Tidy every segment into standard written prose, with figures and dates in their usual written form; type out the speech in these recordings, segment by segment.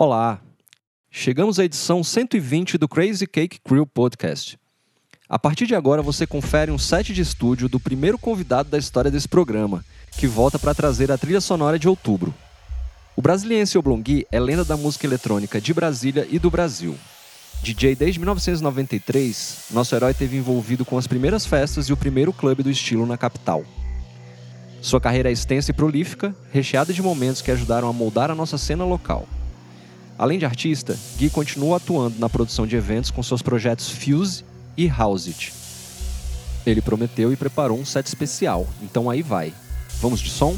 Olá! Chegamos à edição 120 do Crazy Cake Crew Podcast. A partir de agora você confere um set de estúdio do primeiro convidado da história desse programa, que volta para trazer a trilha sonora de outubro. O brasiliense Oblongui é lenda da música eletrônica de Brasília e do Brasil. DJ desde 1993, nosso herói esteve envolvido com as primeiras festas e o primeiro clube do estilo na capital. Sua carreira é extensa e prolífica, recheada de momentos que ajudaram a moldar a nossa cena local. Além de artista, Gui continua atuando na produção de eventos com seus projetos Fuse e House It. Ele prometeu e preparou um set especial, então aí vai. Vamos de som?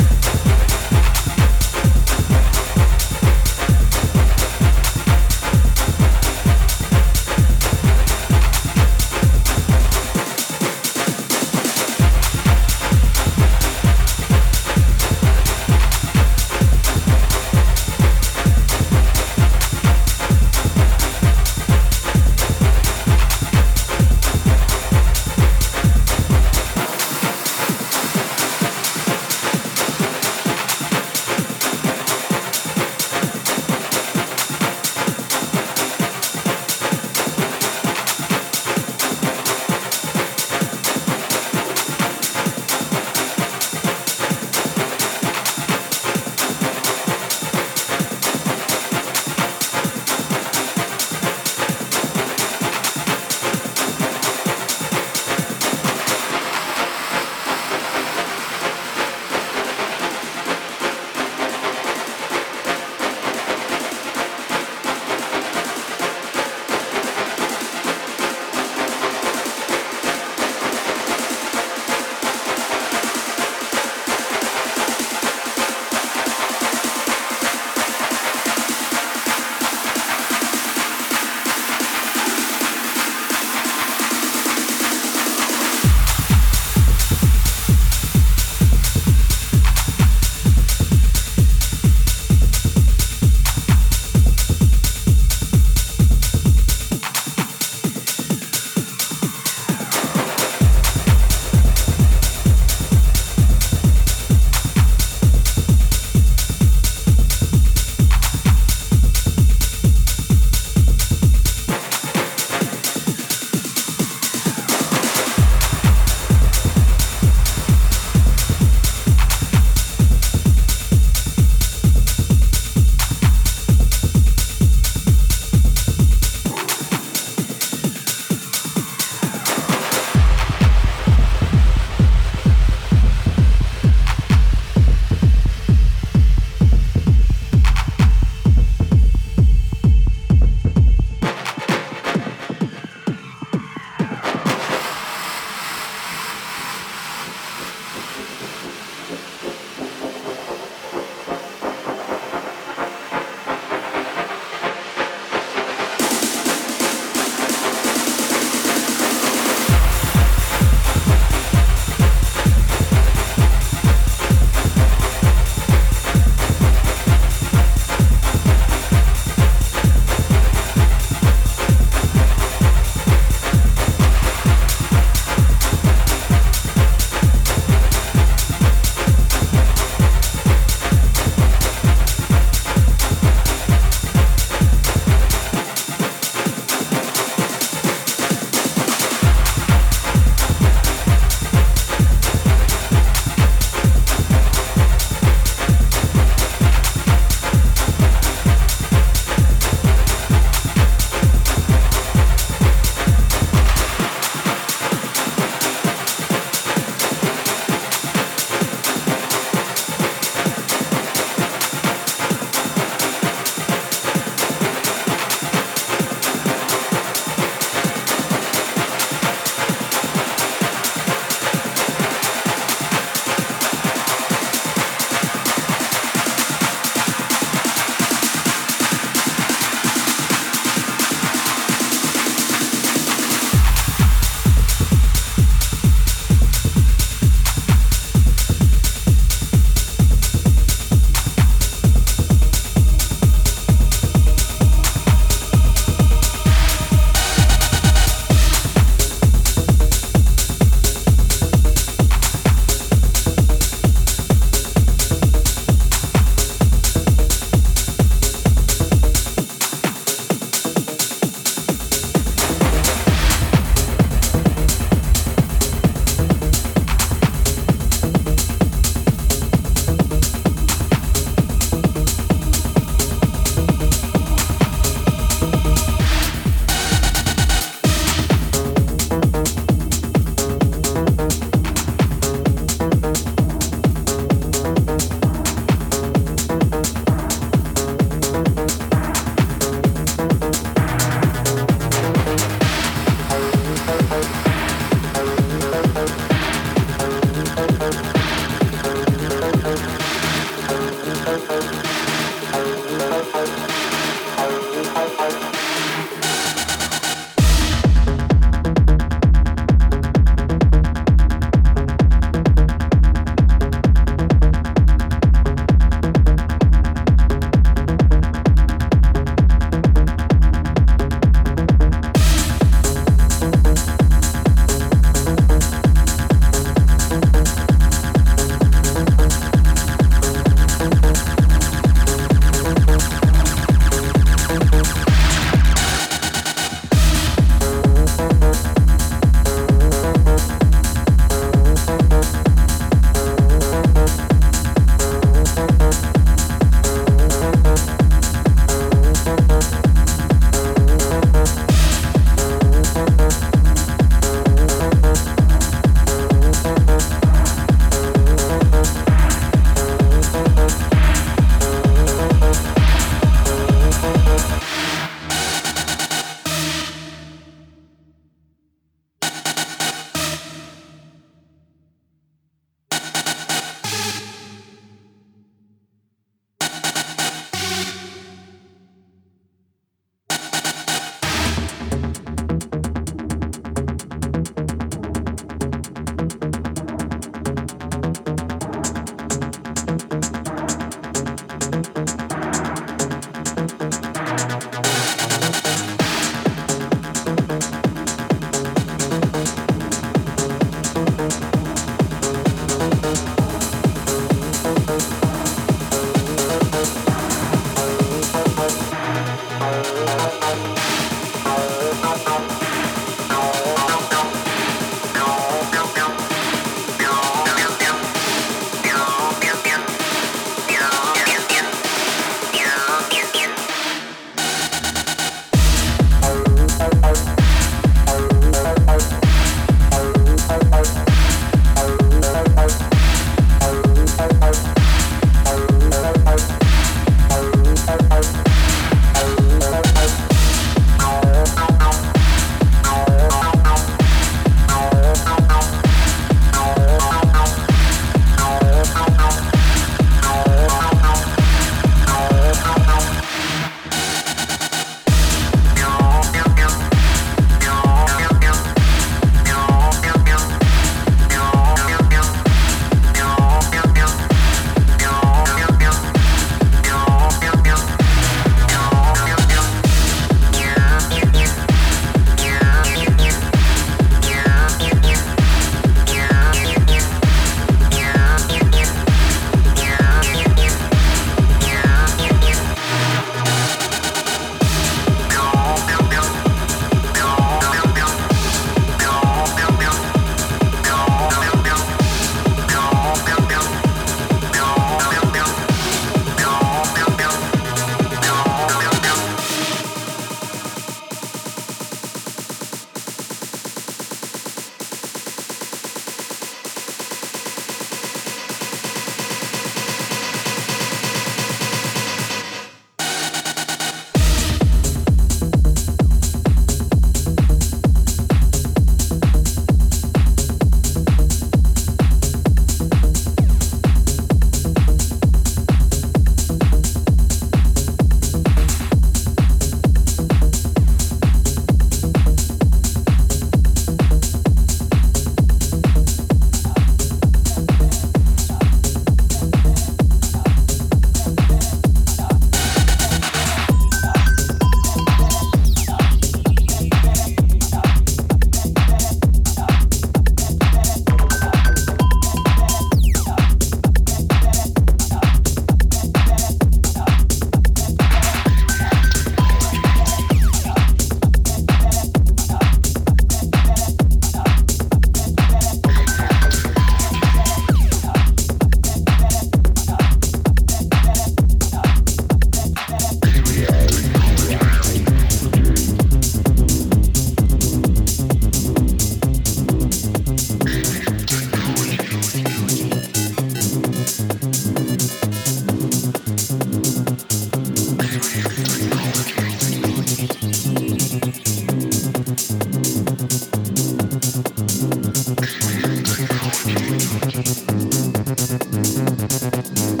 Reality is fake.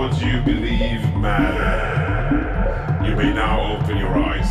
what you believe matters. You may now open your eyes.